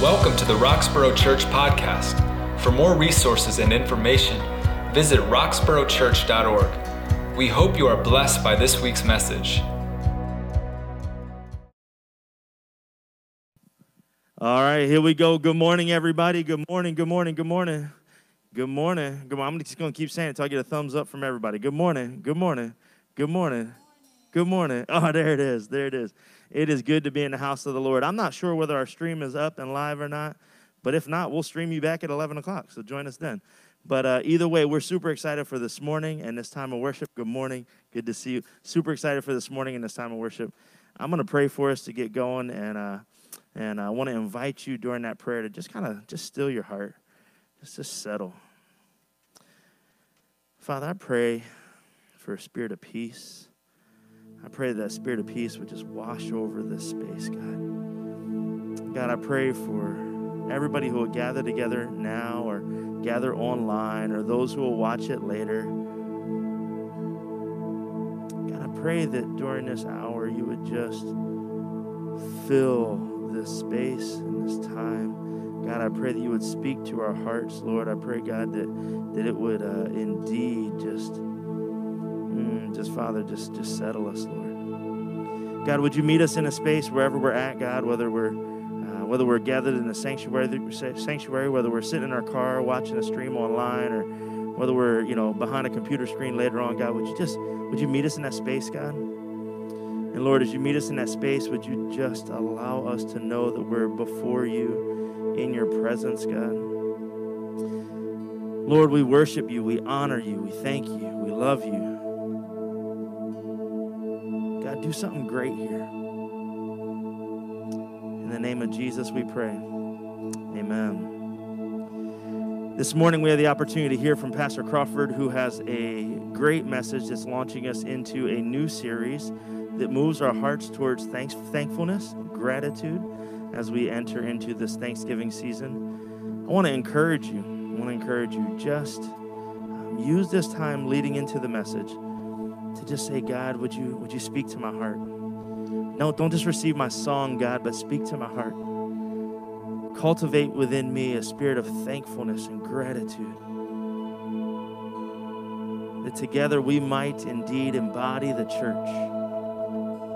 Welcome to the Roxborough Church podcast. For more resources and information, visit roxboroughchurch.org. We hope you are blessed by this week's message. All right, here we go. Good morning, everybody. Good morning, good morning, good morning. Good morning. Good morning. I'm just going to keep saying it until I get a thumbs up from everybody. Good morning, good morning, good morning, good morning. Oh, there it is, there it is. It is good to be in the house of the Lord. I'm not sure whether our stream is up and live or not, but if not, we'll stream you back at 11 o'clock, so join us then. But either way, we're super excited for this morning and this time of worship. Good morning. Good to see you. Super excited for this morning and this time of worship. I'm going to pray for us to get going, and I want to invite you during that prayer to just kind of just still your heart. Just settle. Father, I pray for a spirit of peace. I pray that spirit of peace would just wash over this space, God. God, I pray for everybody who will gather together now or gather online or those who will watch it later. God, I pray that during this hour you would just fill this space and this time. God, I pray that you would speak to our hearts, Lord. I pray, God, that it would indeed just... Father, just settle us, Lord. God, would you meet us in a space wherever we're at, God, whether we're gathered in the sanctuary, whether we're sitting in our car watching a stream online, or whether we're, behind a computer screen later on, God, would you meet us in that space, God? And Lord, as you meet us in that space, would you just allow us to know that we're before you in your presence, God? Lord, we worship you, we honor you, we thank you, we love you. God, do something great here. In the name of Jesus, we pray. Amen. This morning, we have the opportunity to hear from Pastor Crawford, who has a great message that's launching us into a new series that moves our hearts towards thankfulness, gratitude, as we enter into this Thanksgiving season. I want to encourage you, just use this time leading into the message to just say, God, would you speak to my heart? No, don't just receive my song, God, but speak to my heart. Cultivate within me a spirit of thankfulness and gratitude, that together we might indeed embody the church,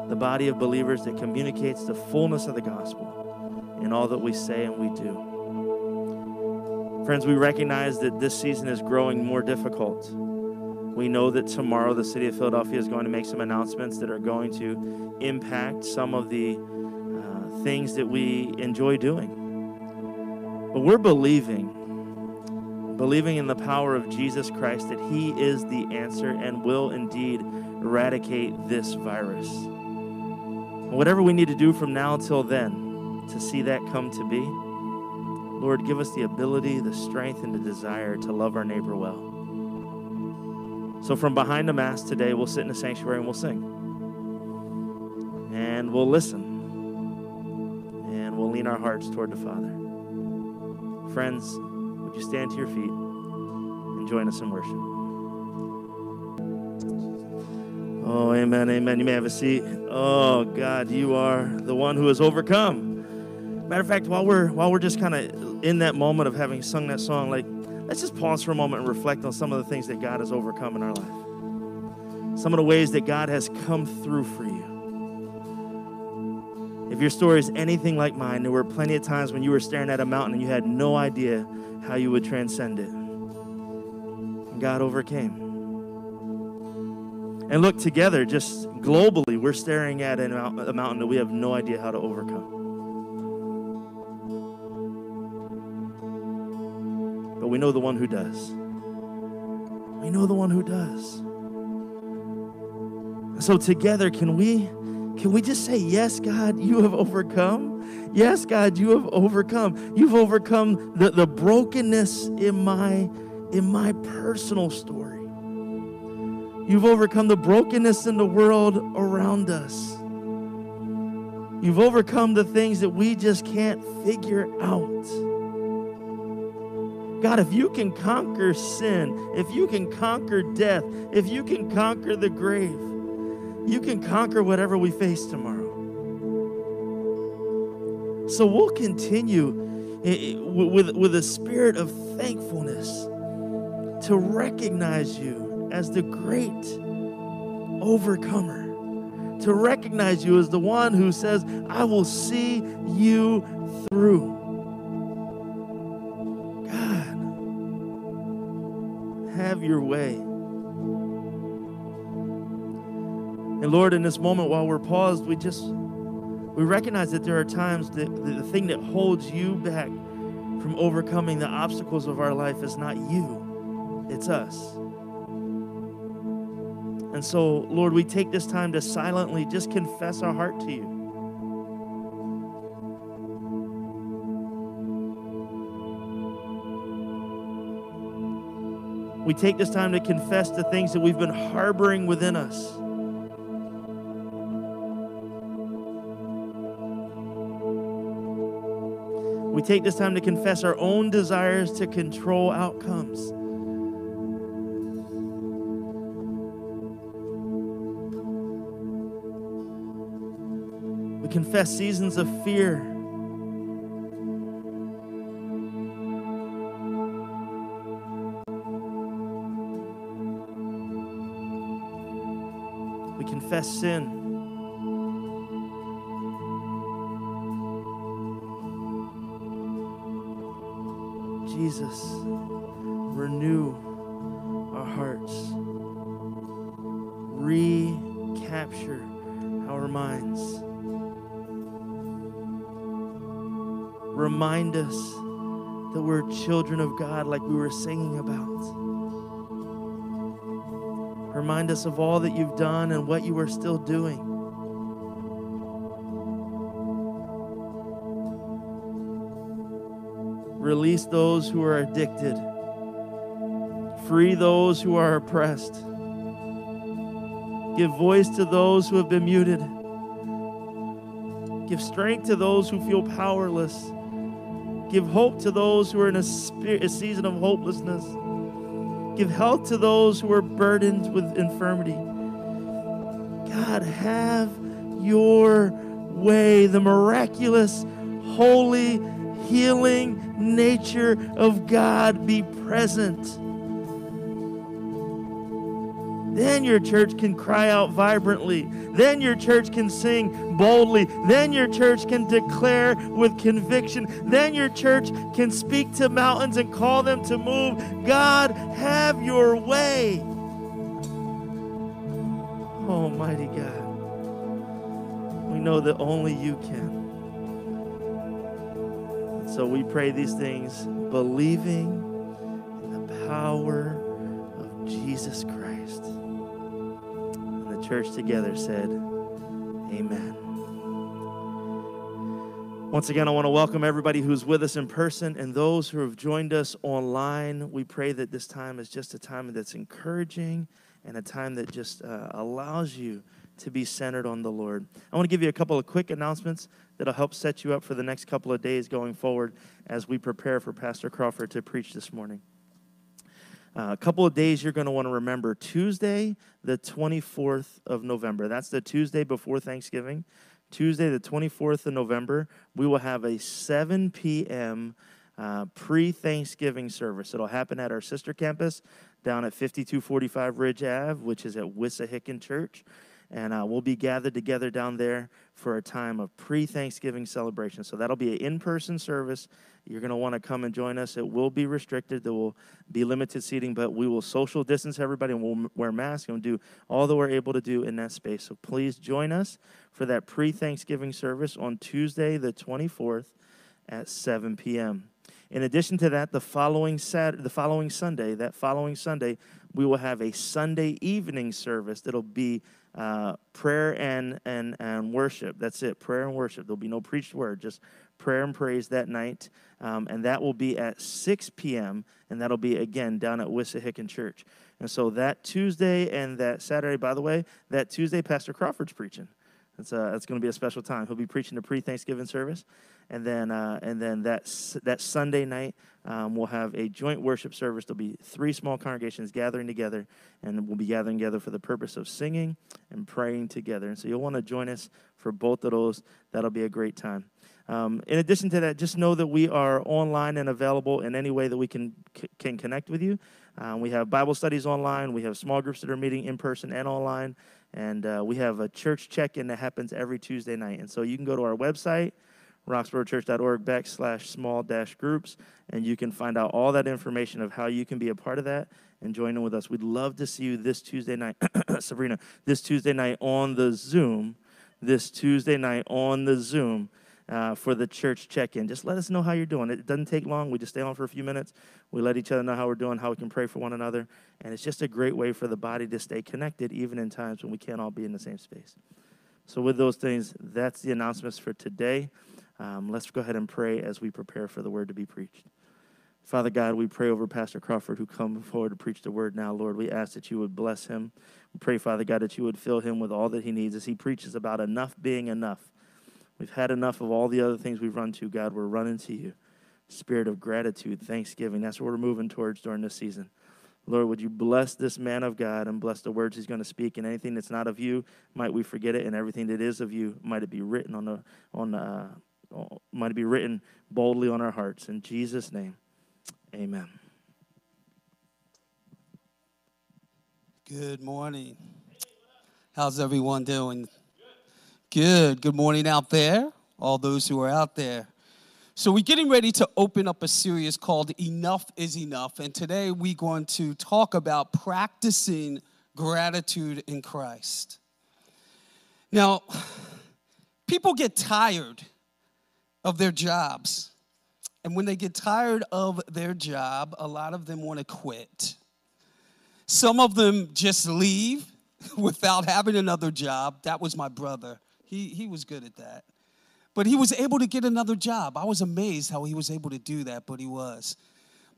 the body of believers that communicates the fullness of the gospel in all that we say and we do. Friends, we recognize that this season is growing more difficult. We know that tomorrow the city of Philadelphia is going to make some announcements that are going to impact some of the things that we enjoy doing. But we're believing in the power of Jesus Christ, that he is the answer and will indeed eradicate this virus. And whatever we need to do from now till then to see that come to be, Lord, give us the ability, the strength, and the desire to love our neighbor well. So from behind the mask today, we'll sit in the sanctuary and we'll sing. And we'll listen. And we'll lean our hearts toward the Father. Friends, would you stand to your feet and join us in worship? Oh, amen, amen. You may have a seat. Oh, God, you are the one who has overcome. Matter of fact, while we're just kind of in that moment of having sung that song, let's just pause for a moment and reflect on some of the things that God has overcome in our life. Some of the ways that God has come through for you. If your story is anything like mine, there were plenty of times when you were staring at a mountain and you had no idea how you would transcend it. And God overcame. And look, together, just globally, we're staring at a mountain that we have no idea how to overcome. But we know the one who does. We know the one who does. So together, can we just say, yes, God, you have overcome. Yes, God, you have overcome. You've overcome the brokenness in my personal story. You've overcome the brokenness in the world around us. You've overcome the things that we just can't figure out. God, if you can conquer sin, if you can conquer death, if you can conquer the grave, you can conquer whatever we face tomorrow. So we'll continue with a spirit of thankfulness to recognize you as the great overcomer, to recognize you as the one who says, I will see you through. God, have your way. And Lord, in this moment while we're paused, we recognize that there are times that the thing that holds you back from overcoming the obstacles of our life is not you, it's us. And so, Lord, we take this time to silently just confess our heart to you. We take this time to confess the things that we've been harboring within us. We take this time to confess our own desires to control outcomes. We confess seasons of fear. We confess sin. Jesus, renew our hearts, recapture our minds, remind us that we're children of God like we were singing about, remind us of all that you've done and what you are still doing. Release those who are addicted. Free those who are oppressed. Give voice to those who have been muted. Give strength to those who feel powerless. Give hope to those who are in a season of hopelessness. Give health to those who are burdened with infirmity. God, have your way. The miraculous, holy, healing nature of God be present. Then your church can cry out vibrantly. Then your church can sing boldly. Then your church can declare with conviction. Then your church can speak to mountains and call them to move. God, have your way. Almighty God, we know that only you can. So we pray these things, believing in the power of Jesus Christ. And the church together said, amen. Once again, I want to welcome everybody who's with us in person and those who have joined us online. We pray that this time is just a time that's encouraging and a time that just allows you to be centered on the Lord. I want to give you a couple of quick announcements that'll help set you up for the next couple of days going forward as we prepare for Pastor Crawford to preach this morning. A couple of days you're going to want to remember. Tuesday, the 24th of November. That's the Tuesday before Thanksgiving. Tuesday, the 24th of November, we will have a 7 p.m. pre-Thanksgiving service. It'll happen at our sister campus down at 5245 Ridge Ave, which is at Wissahickon Church. And we'll be gathered together down there for a time of pre-Thanksgiving celebration. So that'll be an in-person service. You're going to want to come and join us. It will be restricted. There will be limited seating, but we will social distance everybody, and we'll wear masks and do all that we're able to do in that space. So please join us for that pre-Thanksgiving service on Tuesday, the 24th at 7 p.m. In addition to that, the following Sunday, we will have a Sunday evening service that'll be prayer and worship. That's it, prayer and worship. There'll be no preached word, just prayer and praise that night. And that will be at 6 p.m., and that'll be, again, down at Wissahickon Church. And so that Tuesday and that Saturday, by the way, that Tuesday, Pastor Crawford's preaching. It's going to be a special time. He'll be preaching the pre-Thanksgiving service, and then that Sunday night we'll have a joint worship service. There'll be three small congregations gathering together, and we'll be gathering together for the purpose of singing and praying together. And so you'll want to join us for both of those. That'll be a great time. In addition to that, just know that we are online and available in any way that we can connect with you. We have Bible studies online. We have small groups that are meeting in person and online. And we have a church check-in that happens every Tuesday night. And so you can go to our website, roxboroughchurch.org/small-groups, and you can find out all that information of how you can be a part of that and join in with us. We'd love to see you this Tuesday night, Sabrina, this Tuesday night on the Zoom. For the church check-in. Just let us know how you're doing. It doesn't take long. We just stay on for a few minutes. We let each other know how we're doing, how we can pray for one another. And it's just a great way for the body to stay connected, even in times when we can't all be in the same space. So with those things, that's the announcements for today. Let's go ahead and pray as we prepare for the word to be preached. Father God, we pray over Pastor Crawford, who come forward to preach the word now. Lord, we ask that you would bless him. We pray, Father God, that you would fill him with all that he needs as he preaches about enough being enough. We've had enough of all the other things we've run to, God. We're running to you. Spirit of gratitude, thanksgiving. That's what we're moving towards during this season. Lord, would you bless this man of God and bless the words he's going to speak, and anything that's not of you, might we forget it, and everything that is of you, might it be written might it be written boldly on our hearts. In Jesus' name, amen. Good morning. How's everyone doing? Good. Good morning out there, all those who are out there. So we're getting ready to open up a series called Enough is Enough. And today we're going to talk about practicing gratitude in Christ. Now, people get tired of their jobs. And when they get tired of their job, a lot of them want to quit. Some of them just leave without having another job. That was my brother. He was good at that. But he was able to get another job. I was amazed how he was able to do that, but he was.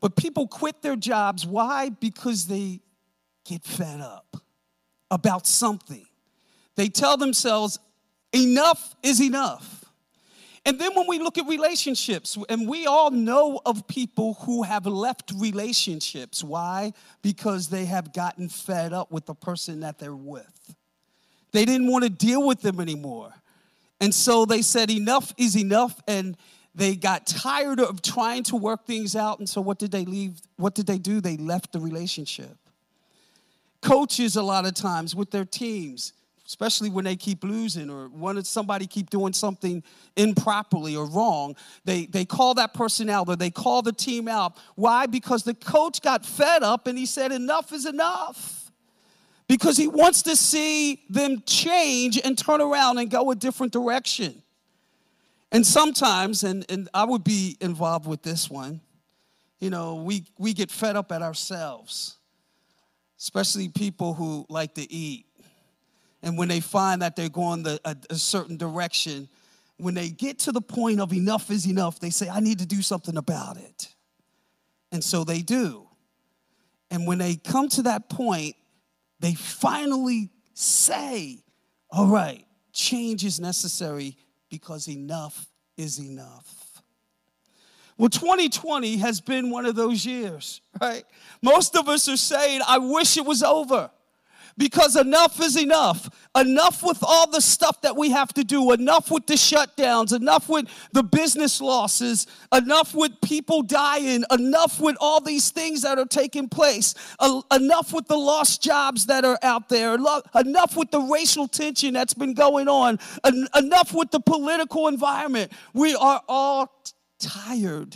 But people quit their jobs. Why? Because they get fed up about something. They tell themselves, enough is enough. And then when we look at relationships, and we all know of people who have left relationships. Why? Because they have gotten fed up with the person that they're with. They didn't want to deal with them anymore. And so they said enough is enough, and they got tired of trying to work things out. And so what did they leave? What did they do? They left the relationship. Coaches a lot of times with their teams, especially when they keep losing or when somebody keep doing something improperly or wrong, they call that person out or they call the team out. Why? Because the coach got fed up and he said enough is enough. Because he wants to see them change and turn around and go a different direction. And sometimes, and I would be involved with this one, you know, we get fed up at ourselves, especially people who like to eat. And when they find that they're going a certain direction, when they get to the point of enough is enough, they say, I need to do something about it. And so they do. And when they come to that point, they finally say, all right, change is necessary because enough is enough. Well, 2020 has been one of those years, right? Most of us are saying, I wish it was over because enough is enough. Enough with all the stuff that we have to do. Enough with the shutdowns. Enough with the business losses. Enough with people dying. Enough with all these things that are taking place. Enough with the lost jobs that are out there. Enough with the racial tension that's been going on. Enough with the political environment. We are all tired.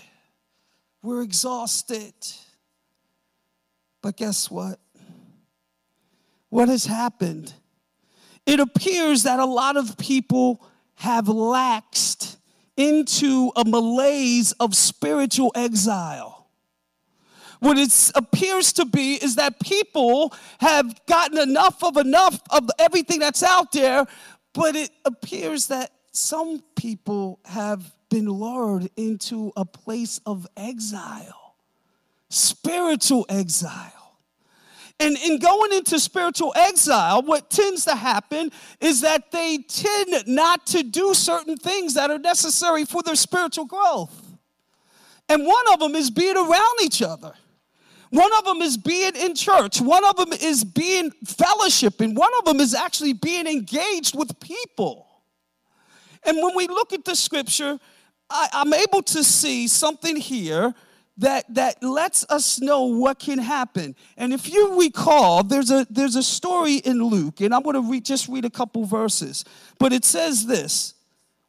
We're exhausted. But guess what? What has happened? It appears that a lot of people have lapsed into a malaise of spiritual exile. What it appears to be is that people have gotten enough of everything that's out there, but it appears that some people have been lured into a place of exile, spiritual exile. And in going into spiritual exile, what tends to happen is that they tend not to do certain things that are necessary for their spiritual growth. And one of them is being around each other. One of them is being in church. One of them is being fellowshipping. One of them is actually being engaged with people. And when we look at the scripture, I'm able to see something here that lets us know what can happen. And if you recall, there's a story in Luke, and I'm going to just read a couple verses. But it says this: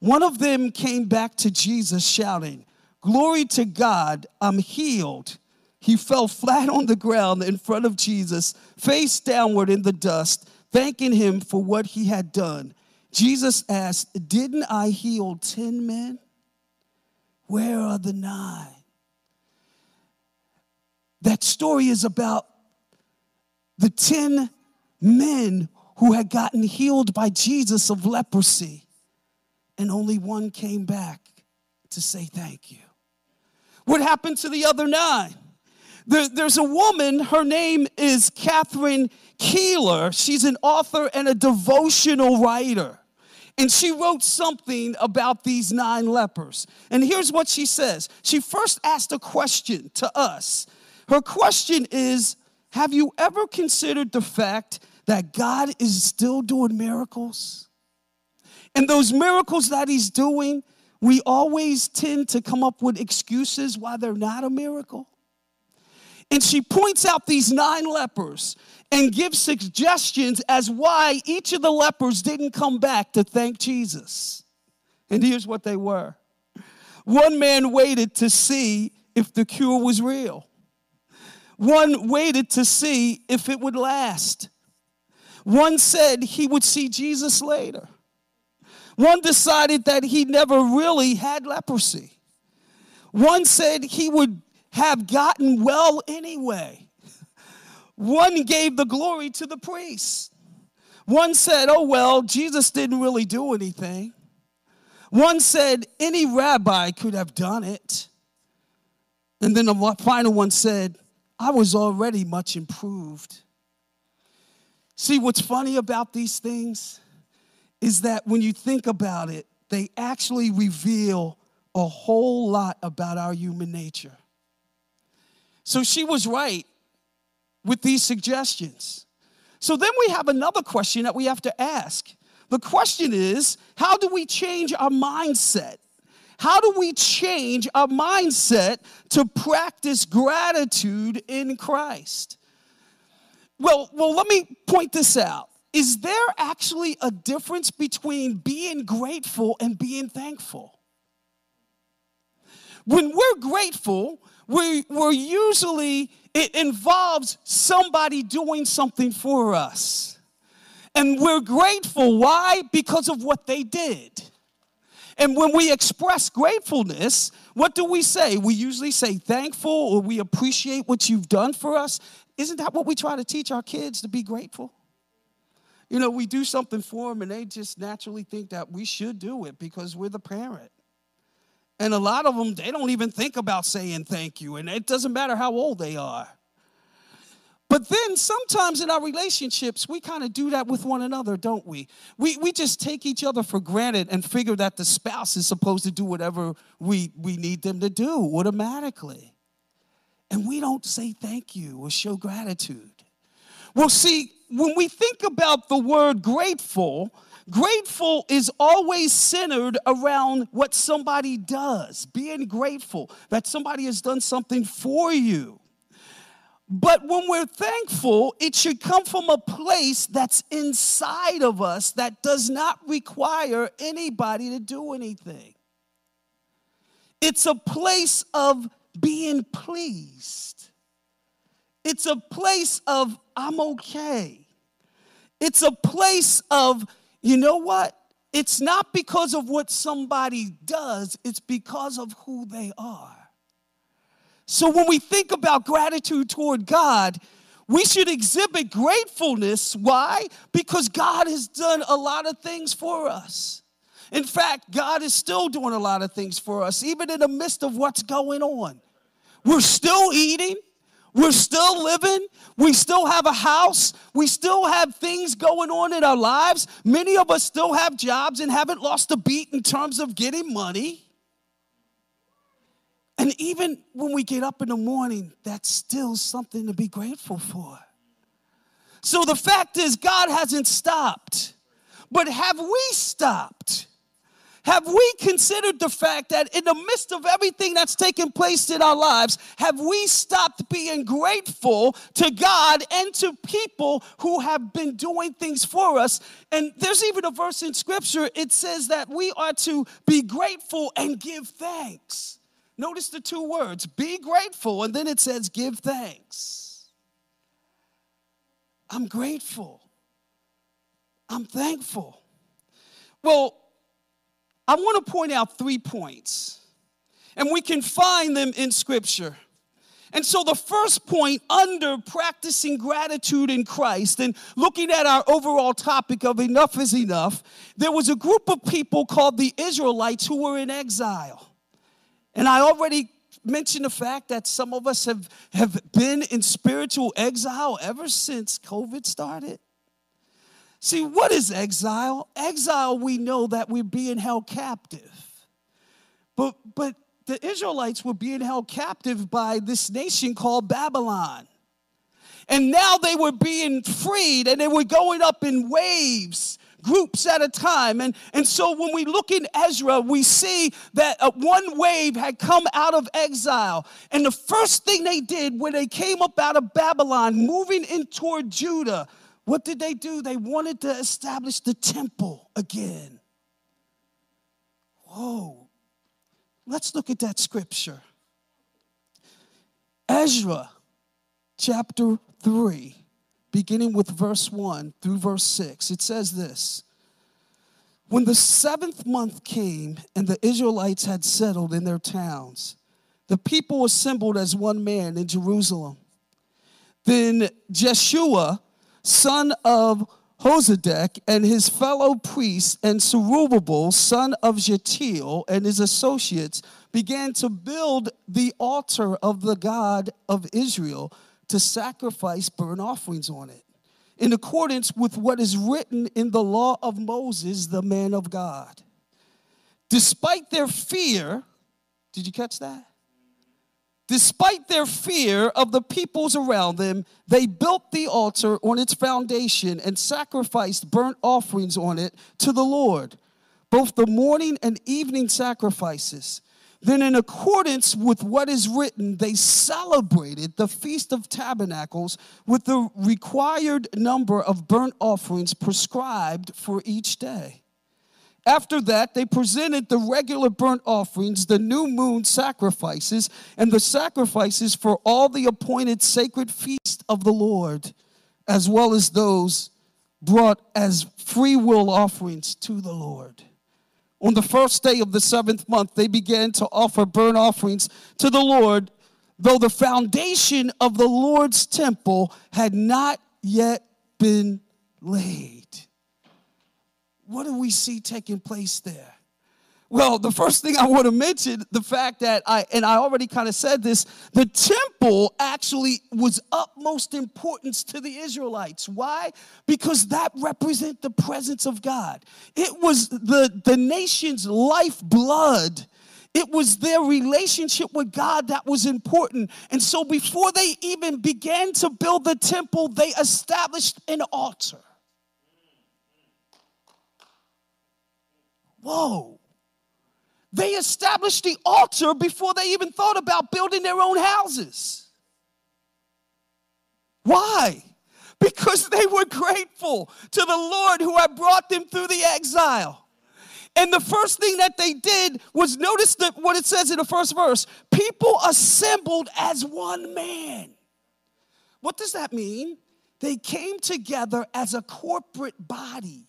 one of them came back to Jesus shouting, "Glory to God, I'm healed." He fell flat on the ground in front of Jesus, face downward in the dust, thanking him for what he had done. Jesus asked, "Didn't I heal 10 men? Where are the 9? That story is about the 10 men who had gotten healed by Jesus of leprosy, and only one came back to say thank you. What happened to the other 9? There's a woman, her name is Catherine Keeler. She's an author and a devotional writer. And she wrote something about these 9 lepers. And here's what she says. She first asked a question to us. Her question is, have you ever considered the fact that God is still doing miracles? And those miracles that he's doing, we always tend to come up with excuses why they're not a miracle. And she points out these 9 lepers and gives suggestions as why each of the lepers didn't come back to thank Jesus. And here's what they were. One man waited to see if the cure was real. One waited to see if it would last. One said he would see Jesus later. One decided that he never really had leprosy. One said he would have gotten well anyway. One gave the glory to the priest. One said, oh, well, Jesus didn't really do anything. One said any rabbi could have done it. And then the final one said, I was already much improved. See, what's funny about these things is that when you think about it, they actually reveal a whole lot about our human nature. So she was right with these suggestions. So then we have another question that we have to ask. The question is, how do we change our mindset? How do we change our mindset to practice gratitude in Christ? Well, let me point this out. Is there actually a difference between being grateful and being thankful? When we're grateful, we're usually, it involves somebody doing something for us. And we're grateful. Why? Because of what they did. And when we express gratefulness, what do we say? We usually say thankful, or we appreciate what you've done for us. Isn't that what we try to teach our kids, to be grateful? You know, we do something for them, and they just naturally think that we should do it because we're the parent. And a lot of them, they don't even think about saying thank you, and it doesn't matter how old they are. But then sometimes in our relationships, we kind of do that with one another, don't we? We just take each other for granted and figure that the spouse is supposed to do whatever we need them to do automatically. And we don't say thank you or show gratitude. Well, see, when we think about the word grateful, grateful is always centered around what somebody does, being grateful that somebody has done something for you. But when we're thankful, it should come from a place that's inside of us that does not require anybody to do anything. It's a place of being pleased. It's a place of, I'm okay. It's a place of, you know what? It's not because of what somebody does. It's because of who they are. So when we think about gratitude toward God, we should exhibit gratefulness. Why? Because God has done a lot of things for us. In fact, God is still doing a lot of things for us, even in the midst of what's going on. We're still eating. We're still living. We still have a house. We still have things going on in our lives. Many of us still have jobs and haven't lost a beat in terms of getting money. And even when we get up in the morning, that's still something to be grateful for. So the fact is, God hasn't stopped. But have we stopped? Have we considered the fact that in the midst of everything that's taken place in our lives, have we stopped being grateful to God and to people who have been doing things for us? And there's even a verse in Scripture, it says that we are to be grateful and give thanks. Notice the two words, be grateful, and then it says give thanks. I'm grateful. I'm thankful. Well, I want to point out 3 points, and we can find them in Scripture. And so the first point under practicing gratitude in Christ and looking at our overall topic of enough is enough, there was a group of people called the Israelites who were in exile. And I already mentioned the fact that some of us have been in spiritual exile ever since COVID started. See, what is exile? Exile, we know that we're being held captive. But the Israelites were being held captive by this nation called Babylon. And now they were being freed, and they were going up in waves, groups at a time. And so when we look in Ezra, we see that one wave had come out of exile. And the first thing they did when they came up out of Babylon, moving in toward Judah, what did they do? They wanted to establish the temple again. Whoa. Let's look at that scripture. Ezra chapter 3, beginning with verse 1 through verse 6. It says this. When the 7th month came and the Israelites had settled in their towns, the people assembled as one man in Jerusalem. Then Jeshua, son of Hosodek, and his fellow priests, and Zerubbabel, son of Jethiel, and his associates, began to build the altar of the God of Israel to sacrifice burnt offerings on it, in accordance with what is written in the law of Moses, the man of God. Despite their fear, did you catch that? Despite their fear of the peoples around them, they built the altar on its foundation and sacrificed burnt offerings on it to the Lord, both the morning and evening sacrifices. Then, in accordance with what is written, they celebrated the Feast of Tabernacles with the required number of burnt offerings prescribed for each day. After that, they presented the regular burnt offerings, the new moon sacrifices, and the sacrifices for all the appointed sacred feast of the Lord, as well as those brought as free will offerings to the Lord. On the 1st day of the 7th month, they began to offer burnt offerings to the Lord, though the foundation of the Lord's temple had not yet been laid. What do we see taking place there? Well, the first thing I want to mention, the fact that I already kind of said this, the temple actually was utmost importance to the Israelites. Why? Because that represented the presence of God. It was the nation's lifeblood. It was their relationship with God that was important. And so before they even began to build the temple, they established an altar. Whoa. They established the altar before they even thought about building their own houses. Why? Because they were grateful to the Lord who had brought them through the exile. And the first thing that they did was notice that what it says in the first verse. People assembled as one man. What does that mean? They came together as a corporate body.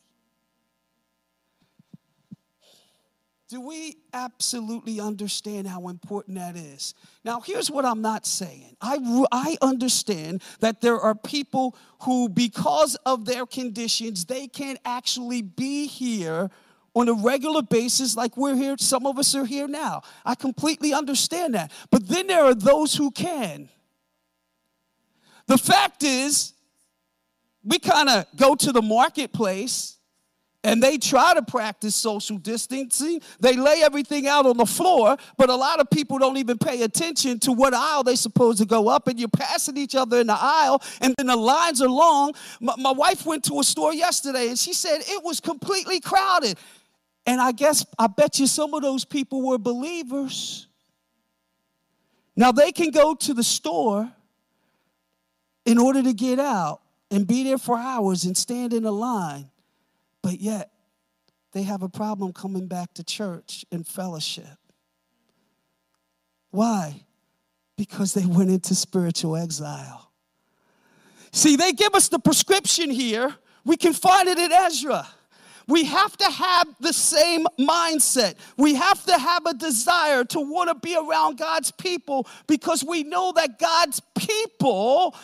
Do we absolutely understand how important that is? Now, here's what I'm not saying. I understand that there are people who, because of their conditions, they can't actually be here on a regular basis like we're here. Some of us are here now. I completely understand that. But then there are those who can. The fact is, we kind of go to the marketplace and they try to practice social distancing. They lay everything out on the floor, but a lot of people don't even pay attention to what aisle they're supposed to go up, and you're passing each other in the aisle, and then the lines are long. My wife went to a store yesterday, and she said it was completely crowded. And I bet you some of those people were believers. Now, they can go to the store in order to get out and be there for hours and stand in a line, but yet they have a problem coming back to church and fellowship. Why? Because they went into spiritual exile. See, they give us the prescription here. We can find it in Ezra. We have to have the same mindset. We have to have a desire to want to be around God's people, because we know that God's people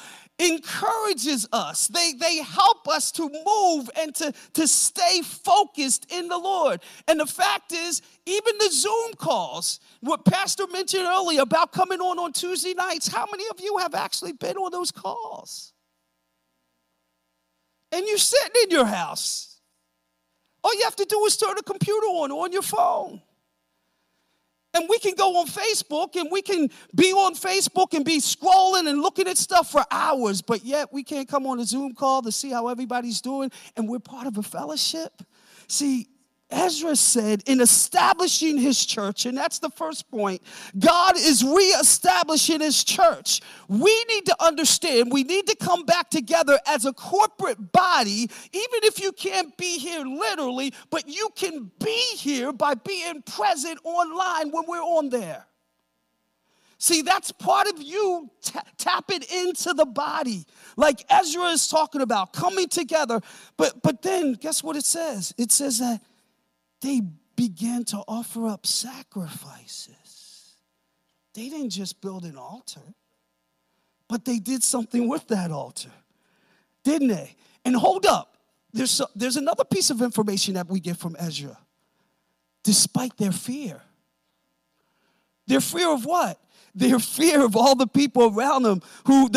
encourages us. They help us to move and to stay focused in the Lord. And the fact is, even the Zoom calls, what Pastor mentioned earlier about coming on Tuesday nights, how many of you have actually been on those calls? And you're sitting in your house. All you have to do is turn the computer on or on your phone. And we can go on Facebook, and we can be on Facebook and be scrolling and looking at stuff for hours, but yet we can't come on a Zoom call to see how everybody's doing, and we're part of a fellowship. See, Ezra said in establishing his church, and that's the first point, God is reestablishing his church. We need to understand, we need to come back together as a corporate body, even if you can't be here literally, but you can be here by being present online when we're on there. See, that's part of you tapping into the body, like Ezra is talking about, coming together. But then, guess what it says? It says that they began to offer up sacrifices. They didn't just build an altar, but they did something with that altar, didn't they? And hold up, there's another piece of information that we get from Ezra. Despite their fear of what? Their fear of all the people around them, who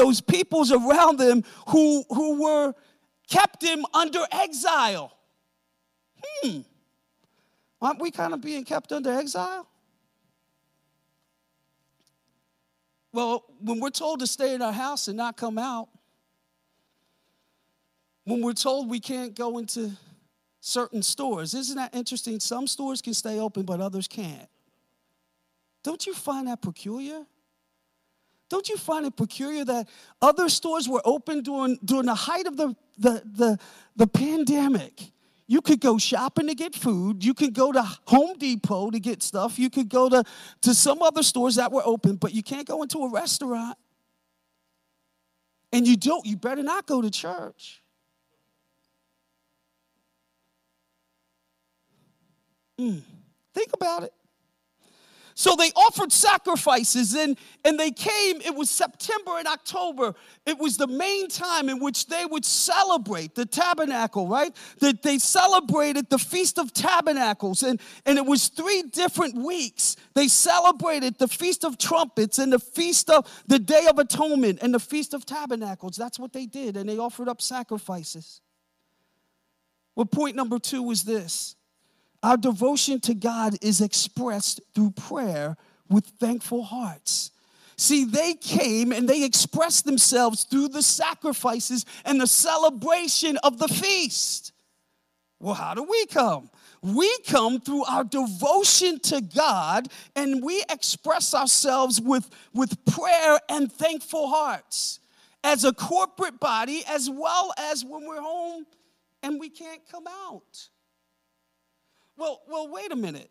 were kept them under exile. Aren't we kind of being kept under exile? Well, when we're told to stay in our house and not come out, when we're told we can't go into certain stores, isn't that interesting? Some stores can stay open, but others can't. Don't you find that peculiar? Don't you find it peculiar that other stores were open during the height of the pandemic? You could go shopping to get food. You could go to Home Depot to get stuff. You could go to some other stores that were open, but you can't go into a restaurant. And you better not go to church. Think about it. So they offered sacrifices, and they came. It was September and October. It was the main time in which they would celebrate the tabernacle, right? That they celebrated the Feast of Tabernacles, and it was 3 different weeks. They celebrated the Feast of Trumpets and the Feast of the Day of Atonement and the Feast of Tabernacles. That's what they did, and they offered up sacrifices. Well, point number 2 is this. Our devotion to God is expressed through prayer with thankful hearts. See, they came and they expressed themselves through the sacrifices and the celebration of the feast. Well, how do we come? We come through our devotion to God, and we express ourselves with prayer and thankful hearts as a corporate body, as well as when we're home and we can't come out. Well, wait a minute.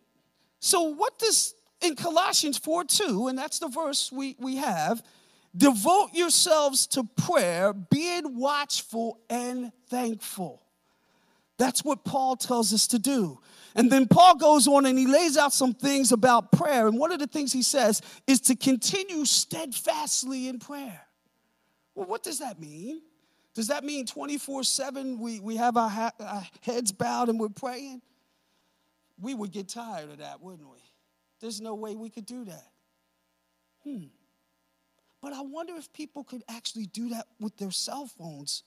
So what does, in Colossians 4:2, and that's the verse we have, devote yourselves to prayer, being watchful and thankful. That's what Paul tells us to do. And then Paul goes on and he lays out some things about prayer. And one of the things he says is to continue steadfastly in prayer. Well, what does that mean? Does that mean 24/7 we have our heads bowed and we're praying? We would get tired of that, wouldn't we? There's no way we could do that. But I wonder if people could actually do that with their cell phones.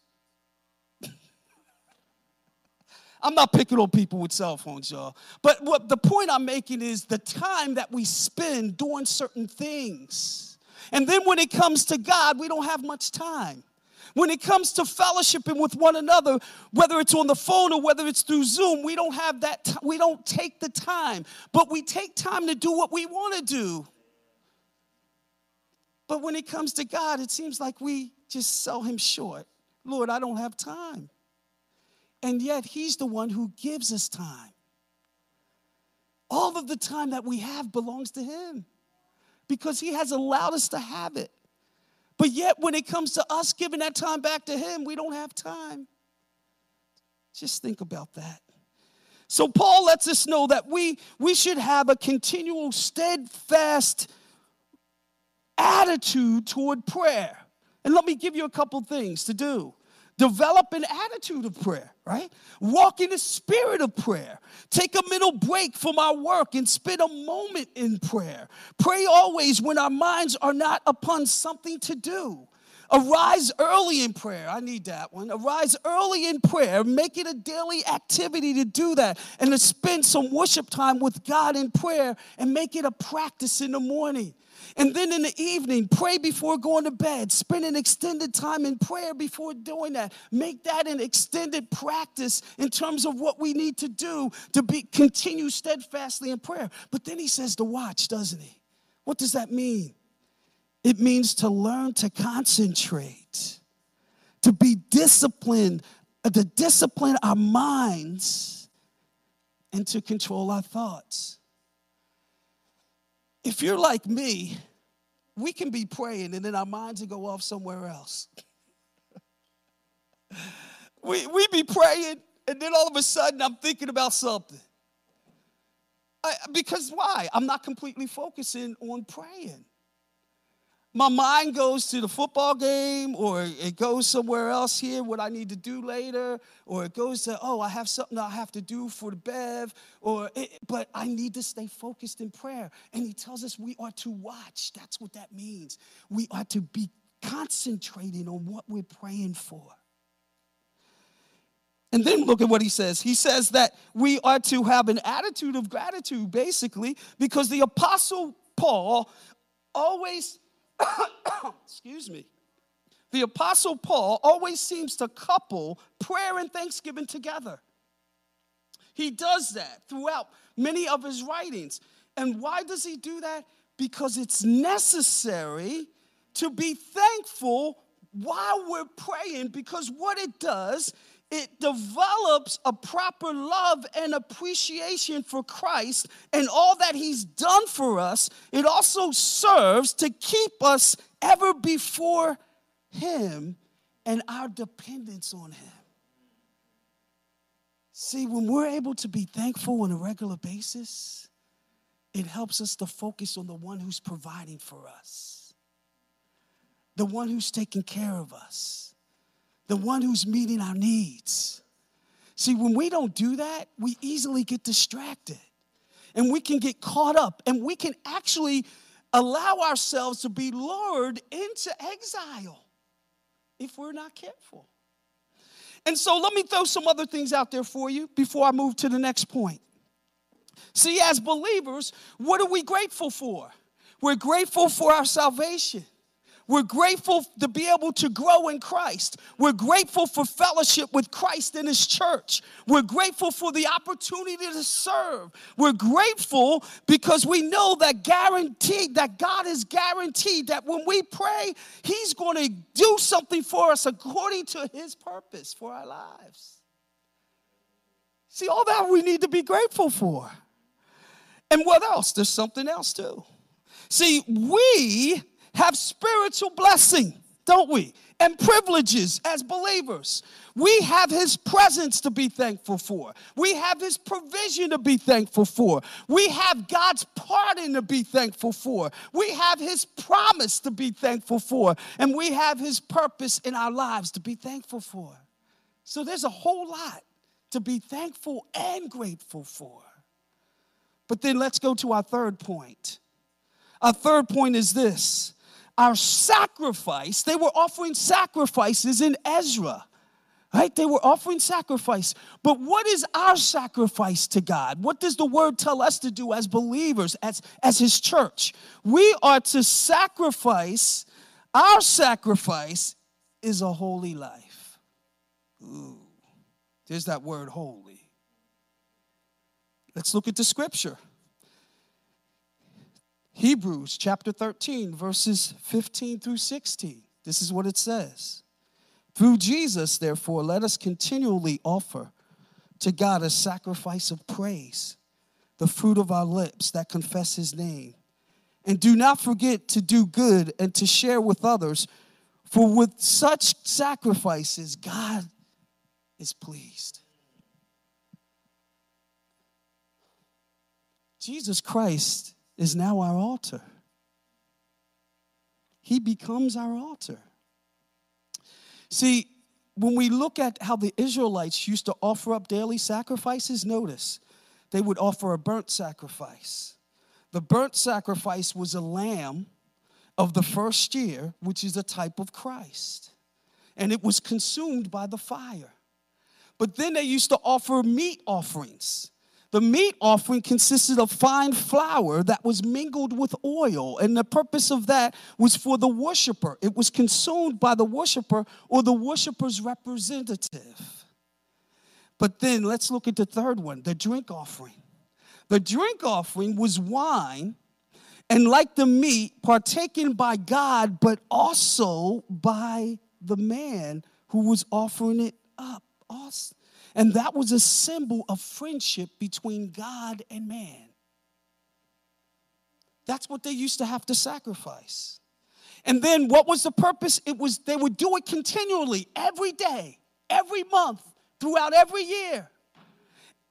I'm not picking on people with cell phones, y'all. But what the point I'm making is the time that we spend doing certain things. And then when it comes to God, we don't have much time. When it comes to fellowshipping with one another, whether it's on the phone or whether it's through Zoom, we don't have that. We don't take the time, but we take time to do what we want to do. But when it comes to God, it seems like we just sell him short. Lord, I don't have time. And yet he's the one who gives us time. All of the time that we have belongs to him because he has allowed us to have it. But yet when it comes to us giving that time back to him, we don't have time. Just think about that. So Paul lets us know that we should have a continual, steadfast attitude toward prayer. And let me give you a couple things to do. Develop an attitude of prayer, right? Walk in the spirit of prayer. Take a mental break from our work and spend a moment in prayer. Pray always when our minds are not upon something to do. Arise early in prayer. I need that one. Arise early in prayer. Make it a daily activity to do that and to spend some worship time with God in prayer and make it a practice in the morning. And then in the evening, pray before going to bed. Spend an extended time in prayer before doing that. Make that an extended practice in terms of what we need to do to continue steadfastly in prayer. But then he says to watch, doesn't he? What does that mean? It means to learn to concentrate, to be disciplined, to discipline our minds and to control our thoughts. If you're like me, we can be praying and then our minds will go off somewhere else. we be praying and then all of a sudden I'm thinking about something. Because why? I'm not completely focusing on praying. My mind goes to the football game or it goes somewhere else here, what I need to do later, or it goes to, oh, I have something I have to do for the Bev, but I need to stay focused in prayer. And he tells us we are to watch. That's what that means. We are to be concentrating on what we're praying for. And then look at what he says. He says that we are to have an attitude of gratitude, basically, because the Apostle Paul always... Excuse me. The Apostle Paul always seems to couple prayer and thanksgiving together. He does that throughout many of his writings. And why does he do that? Because it's necessary to be thankful while we're praying, because what it does, it develops a proper love and appreciation for Christ and all that he's done for us. It also serves to keep us ever before him and our dependence on him. See, when we're able to be thankful on a regular basis, it helps us to focus on the one who's providing for us, the one who's taking care of us, the one who's meeting our needs. See, when we don't do that, we easily get distracted. And we can get caught up. And we can actually allow ourselves to be lured into exile if we're not careful. And so let me throw some other things out there for you before I move to the next point. See, as believers, what are we grateful for? We're grateful for our salvation. We're grateful to be able to grow in Christ. We're grateful for fellowship with Christ in his church. We're grateful for the opportunity to serve. We're grateful because we know that guaranteed, that God is guaranteed that when we pray, he's going to do something for us according to his purpose for our lives. See, all that we need to be grateful for. And what else? There's something else too. See, we have spiritual blessing, don't we? And privileges as believers. We have his presence to be thankful for. We have his provision to be thankful for. We have God's pardon to be thankful for. We have his promise to be thankful for. And we have his purpose in our lives to be thankful for. So there's a whole lot to be thankful and grateful for. But then let's go to our third point. Our third point is this. our sacrifice, they were offering sacrifices in Ezra, right? They were offering sacrifice. But what is our sacrifice to God? What does the word tell us to do as believers, as his church? We are to sacrifice. Our sacrifice is a holy life. Ooh, there's that word holy. Let's look at the scripture. Hebrews chapter 13, verses 15 through 16. This is what it says. Through Jesus, therefore, let us continually offer to God a sacrifice of praise, the fruit of our lips that confess his name. And do not forget to do good and to share with others, for with such sacrifices, God is pleased. Jesus Christ is now our altar. He becomes our altar. See, when we look at how the Israelites used to offer up daily sacrifices, notice they would offer a burnt sacrifice. The burnt sacrifice was a lamb of the first year, which is a type of Christ. And it was consumed by the fire. But then they used to offer meat offerings. The meat offering consisted of fine flour that was mingled with oil. And the purpose of that was for the worshiper. It was consumed by the worshiper or the worshiper's representative. But then let's look at the third one, the drink offering. The drink offering was wine, and like the meat, partaken by God, but also by the man who was offering it up. And that was a symbol of friendship between God and man. That's what they used to have to sacrifice. And then what was the purpose? It was they would do it continually, every day, every month, throughout every year.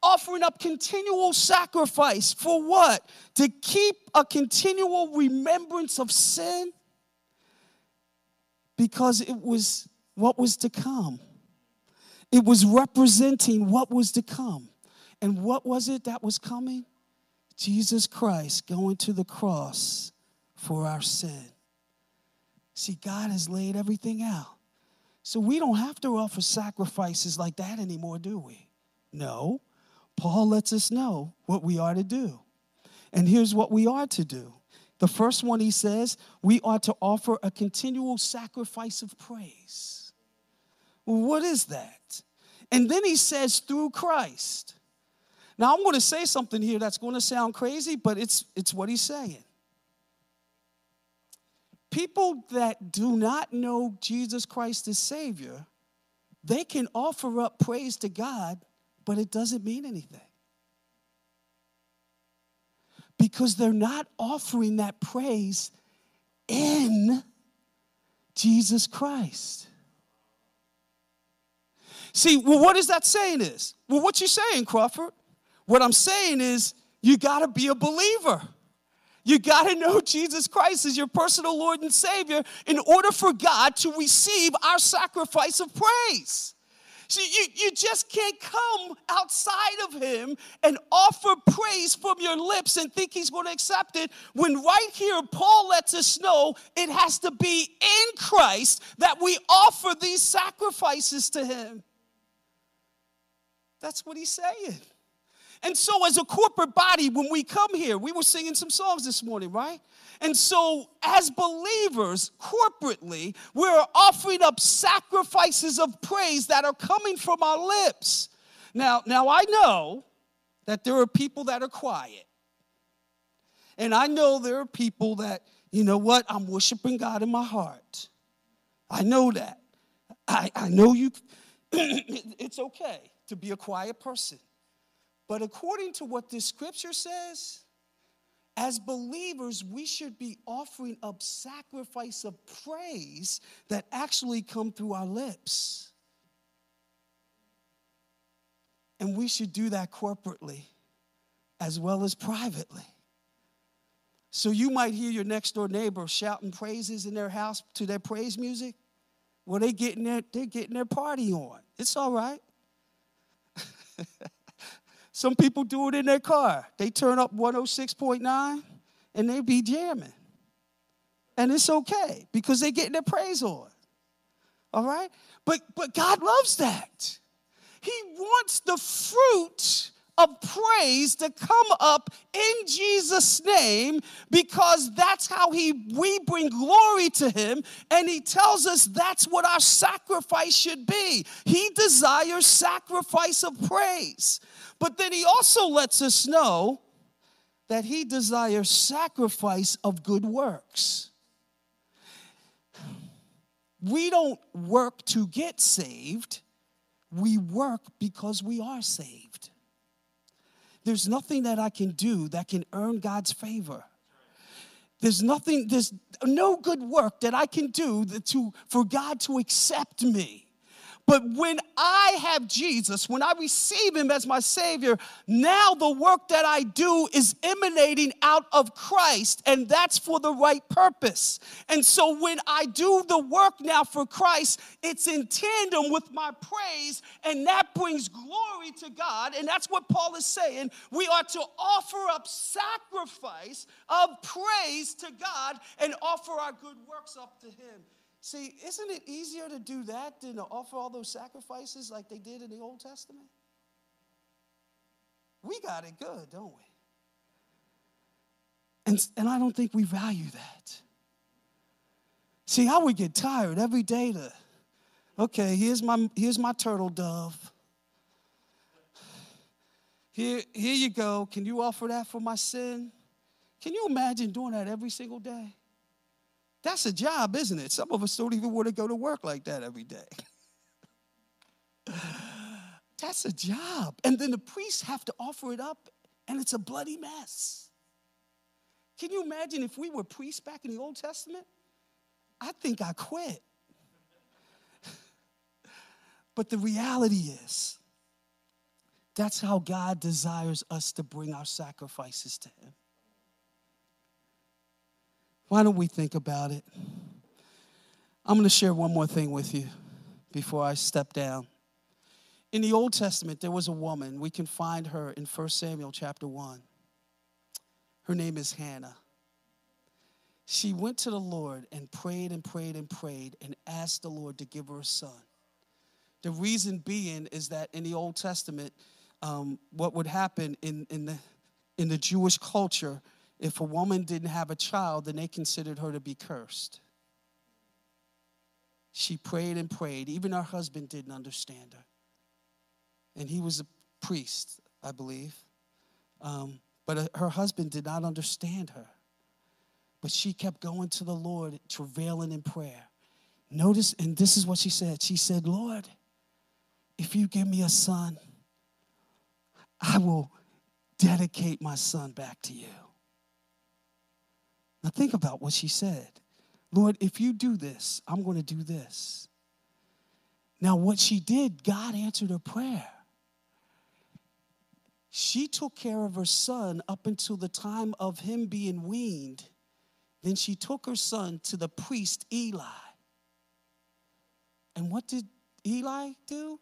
Offering up continual sacrifice for what? To keep a continual remembrance of sin, because it was what was to come. It was representing what was to come. And what was it that was coming? Jesus Christ going to the cross for our sin. See, God has laid everything out. So we don't have to offer sacrifices like that anymore, do we? No. Paul lets us know what we are to do. And here's what we are to do. The first one, he says, we are to offer a continual sacrifice of praise. Well, what is that? And then he says, through Christ. Now, I'm going to say something here that's going to sound crazy, but it's what he's saying. People that do not know Jesus Christ as Savior, they can offer up praise to God, but it doesn't mean anything, because they're not offering that praise in Jesus Christ. See, well, what is that saying is? Well, what you saying, Crawford? What I'm saying is you got to be a believer. You got to know Jesus Christ as your personal Lord and Savior in order for God to receive our sacrifice of praise. See, you just can't come outside of him and offer praise from your lips and think he's going to accept it, when right here Paul lets us know it has to be in Christ that we offer these sacrifices to him. That's what he's saying. And so as a corporate body, when we come here, we were singing some songs this morning, right? And so as believers, corporately, we're offering up sacrifices of praise that are coming from our lips. Now I know that there are people that are quiet. And I know there are people that, you know what, I'm worshiping God in my heart. I know that. I know you. It's okay to be a quiet person. But according to what this scripture says, as believers, we should be offering up sacrifice of praise that actually come through our lips. And we should do that corporately as well as privately. So you might hear your next door neighbor shouting praises in their house to their praise music. Well, they're getting their party on. It's all right. Some people do it in their car. They turn up 106.9 and they be jamming. And it's okay because they're getting their praise on. All right? But God loves that. He wants the fruit of praise to come up in Jesus' name, because that's how we bring glory to him, and he tells us that's what our sacrifice should be. He desires sacrifice of praise. But then he also lets us know that he desires sacrifice of good works. We don't work to get saved. We work because we are saved. There's nothing that I can do that can earn God's favor. There's no good work that I can do for God to accept me. But when I have Jesus, when I receive him as my Savior, now the work that I do is emanating out of Christ, and that's for the right purpose. And so when I do the work now for Christ, it's in tandem with my praise, and that brings glory to God. And that's what Paul is saying. We are to offer up sacrifice of praise to God and offer our good works up to him. See, isn't it easier to do that than to offer all those sacrifices like they did in the Old Testament? We got it good, don't we? And I don't think we value that. See, I would get tired every day okay, here's my turtle dove. Here you go. Can you offer that for my sin? Can you imagine doing that every single day? That's a job, isn't it? Some of us don't even want to go to work like that every day. That's a job. And then the priests have to offer it up, and it's a bloody mess. Can you imagine if we were priests back in the Old Testament? I think I quit. But the reality is, that's how God desires us to bring our sacrifices to him. Why don't we think about it? I'm going to share one more thing with you before I step down. In the Old Testament, there was a woman. We can find her in 1 Samuel chapter 1. Her name is Hannah. She went to the Lord and prayed and asked the Lord to give her a son. The reason being is that in the Old Testament, what would happen in the Jewish culture, if a woman didn't have a child, then they considered her to be cursed. She prayed and prayed. Even her husband didn't understand her. And he was a priest, I believe. But her husband did not understand her. But she kept going to the Lord, travailing in prayer. Notice, and this is what she said. She said, Lord, if you give me a son, I will dedicate my son back to you. Now think about what she said. Lord, if you do this, I'm going to do this. Now what she did, God answered her prayer. She took care of her son up until the time of him being weaned. Then she took her son to the priest Eli. And what did Eli do?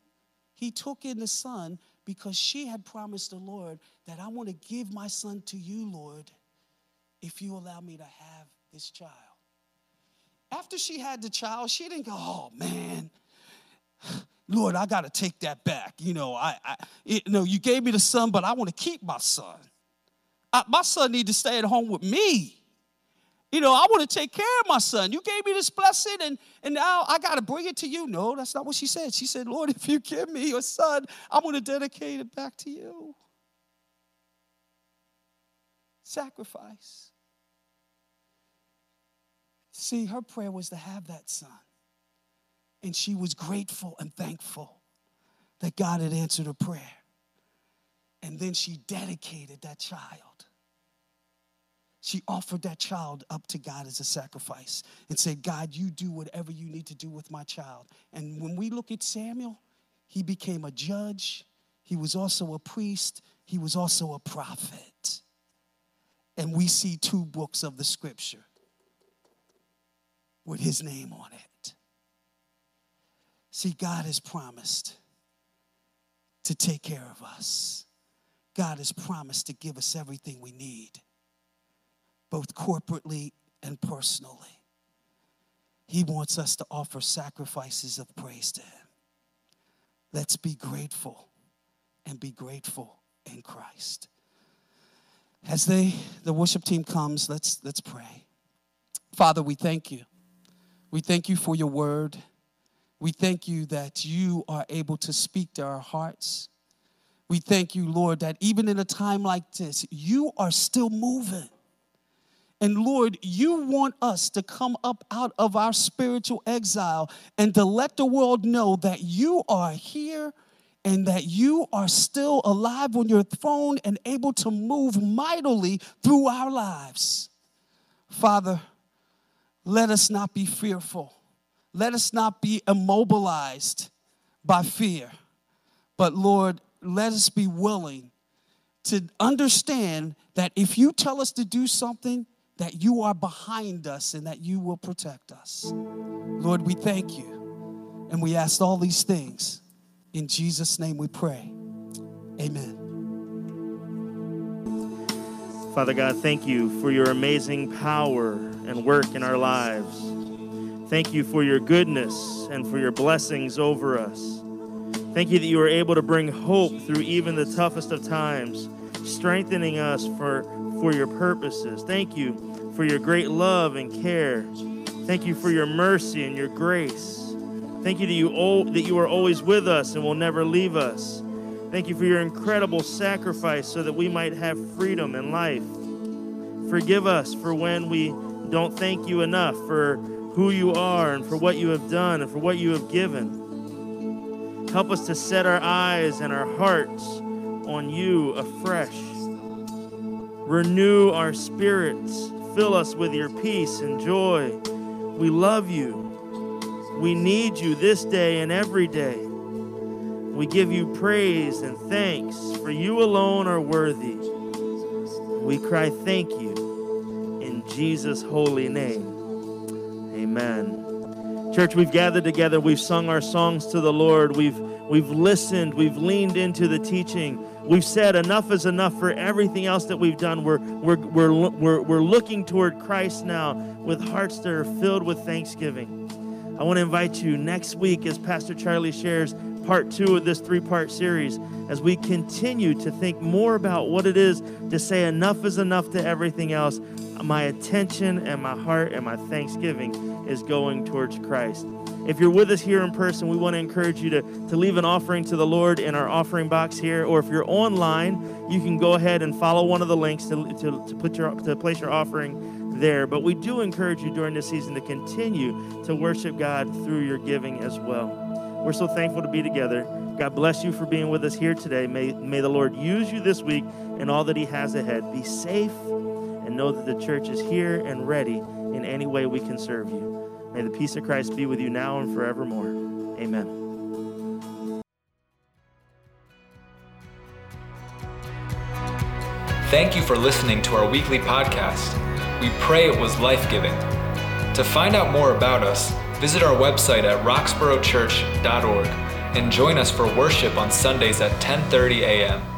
He took in the son because she had promised the Lord that I want to give my son to you, Lord, if you allow me to have this child. After she had the child, she didn't go, oh, man, Lord, I got to take that back. You gave me the son, but I want to keep my son. My son need to stay at home with me. I want to take care of my son. You gave me this blessing, and now I got to bring it to you. No, that's not what she said. She said, Lord, if you give me your son, I'm going to dedicate it back to you. Sacrifice. See, her prayer was to have that son. And she was grateful and thankful that God had answered her prayer. And then she dedicated that child. She offered that child up to God as a sacrifice and said, God, you do whatever you need to do with my child. And when we look at Samuel, he became a judge. He was also a priest. He was also a prophet. And we see two books of the scripture with his name on it. See, God has promised to take care of us. God has promised to give us everything we need, both corporately and personally. He wants us to offer sacrifices of praise to Him. Let's be grateful and be grateful in Christ. As the worship team comes, let's pray. Father, we thank you. We thank you for your word. We thank you that you are able to speak to our hearts. We thank you, Lord, that even in a time like this, you are still moving. And Lord, you want us to come up out of our spiritual exile and to let the world know that you are here and that you are still alive on your throne and able to move mightily through our lives. Father, let us not be fearful. Let us not be immobilized by fear. But Lord, let us be willing to understand that if you tell us to do something, that you are behind us and that you will protect us. Lord, we thank you. And we ask all these things. In Jesus' name we pray. Amen. Father God, thank you for your amazing power and work in our lives. Thank you for your goodness and for your blessings over us. Thank you that you were able to bring hope through even the toughest of times, strengthening us for your purposes. Thank you for your great love and care. Thank you for your mercy and your grace. Thank you that you are always with us and will never leave us. Thank you for your incredible sacrifice so that we might have freedom and life. Forgive us for when we don't thank you enough for who you are and for what you have done and for what you have given. Help us to set our eyes and our hearts on you afresh. Renew our spirits. Fill us with your peace and joy. We love you. We need you this day and every day. We give you praise and thanks, for you alone are worthy. We cry thank you in Jesus' holy name. Amen. Church, we've gathered together. We've sung our songs to the Lord. We've listened. We've leaned into the teaching. We've said enough is enough for everything else that we've done. We're looking toward Christ now with hearts that are filled with thanksgiving. I want to invite you next week as Pastor Charlie shares part 2 of this 3-part series as we continue to think more about what it is to say enough is enough to everything else. My attention and my heart and my thanksgiving is going towards Christ. If you're with us here in person, we want to encourage you to leave an offering to the Lord in our offering box here. Or if you're online, you can go ahead and follow one of the links to place your offering there. But we do encourage you during this season to continue to worship God through your giving as well. We're so thankful to be together. God bless you for being with us here today. May the Lord use you this week and all that He has ahead. Be safe and know that the church is here and ready in any way we can serve you. May the peace of Christ be with you now and forevermore. Amen. Thank you for listening to our weekly podcast. We pray it was life-giving. To find out more about us, visit our website at roxboroughchurch.org and join us for worship on Sundays at 10:30 a.m.